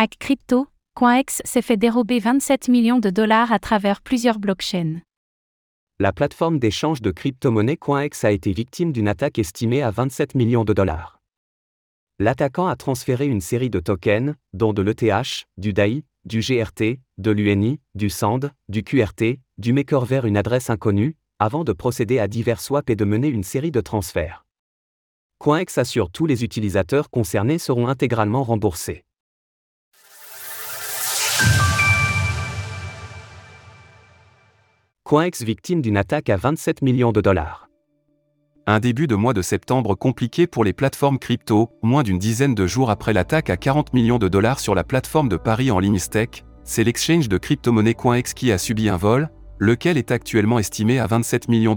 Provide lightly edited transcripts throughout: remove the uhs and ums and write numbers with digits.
Hack Crypto, CoinEx s'est fait dérober $27 millions à travers plusieurs blockchains. La plateforme d'échange de crypto-monnaies CoinEx a été victime d'une attaque estimée à $27 millions. L'attaquant a transféré une série de tokens, dont de l'ETH, du DAI, du GRT, de l'UNI, du SAND, du QRT, du MKR vers une adresse inconnue, avant de procéder à divers swaps et de mener une série de transferts. CoinEx assure tous les utilisateurs concernés seront intégralement remboursés. CoinEx victime d'une attaque à $27 millions. Un début de mois de septembre compliqué pour les plateformes crypto, moins d'une dizaine de jours après l'attaque à $40 millions sur la plateforme de paris en ligne Stake, c'est l'exchange de crypto-monnaie CoinEx qui a subi un vol, lequel est actuellement estimé à $27 millions.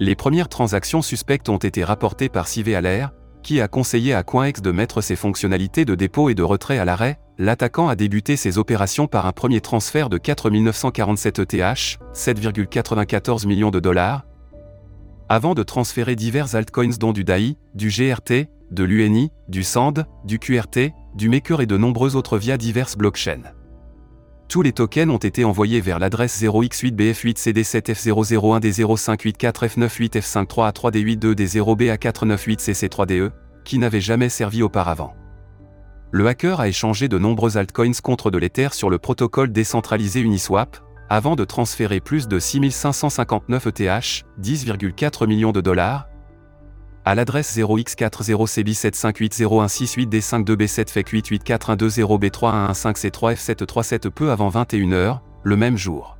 Les premières transactions suspectes ont été rapportées par Civealer, qui a conseillé à CoinEx de mettre ses fonctionnalités de dépôt et de retrait à l'arrêt. L'attaquant a débuté ses opérations par un premier transfert de 4 947 ETH, $7,94 millions, avant de transférer divers altcoins dont du DAI, du GRT, de l'UNI, du SAND, du QRT, du MKR et de nombreux autres via diverses blockchains. Tous les tokens ont été envoyés vers l'adresse 0x8BF8CD7F001D0584F98F53A3D8D0BA498CC3DE, qui n'avait jamais servi auparavant. Le hacker a échangé de nombreux altcoins contre de l'Ether sur le protocole décentralisé Uniswap, avant de transférer plus de 6559 ETH, $10,4 millions, à l'adresse 0x40CB75680168D52B7F884120B3A15C3F737 peu avant 21h, le même jour.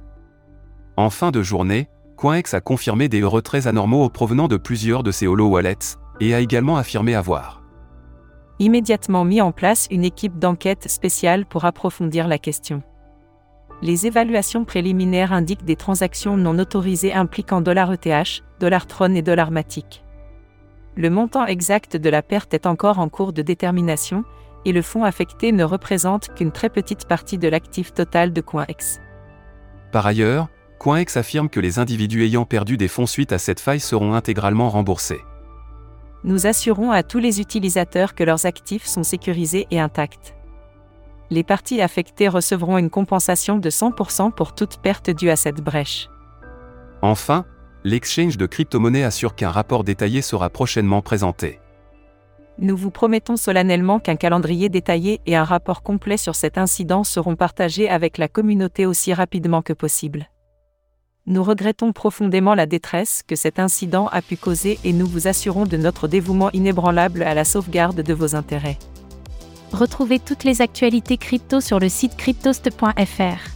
En fin de journée, CoinEx a confirmé des retraits anormaux provenant de plusieurs de ses holo-wallets, et a également affirmé avoir immédiatement mis en place une équipe d'enquête spéciale pour approfondir la question. Les évaluations préliminaires indiquent des transactions non autorisées impliquant $ETH, $TRON et $MATIC. Le montant exact de la perte est encore en cours de détermination, et le fonds affecté ne représente qu'une très petite partie de l'actif total de CoinEx. Par ailleurs, CoinEx affirme que les individus ayant perdu des fonds suite à cette faille seront intégralement remboursés. Nous assurons à tous les utilisateurs que leurs actifs sont sécurisés et intacts. Les parties affectées recevront une compensation de 100% pour toute perte due à cette brèche. Enfin, l'exchange de crypto-monnaies assure qu'un rapport détaillé sera prochainement présenté. Nous vous promettons solennellement qu'un calendrier détaillé et un rapport complet sur cet incident seront partagés avec la communauté aussi rapidement que possible. Nous regrettons profondément la détresse que cet incident a pu causer et nous vous assurons de notre dévouement inébranlable à la sauvegarde de vos intérêts. Retrouvez toutes les actualités crypto sur le site cryptoast.fr.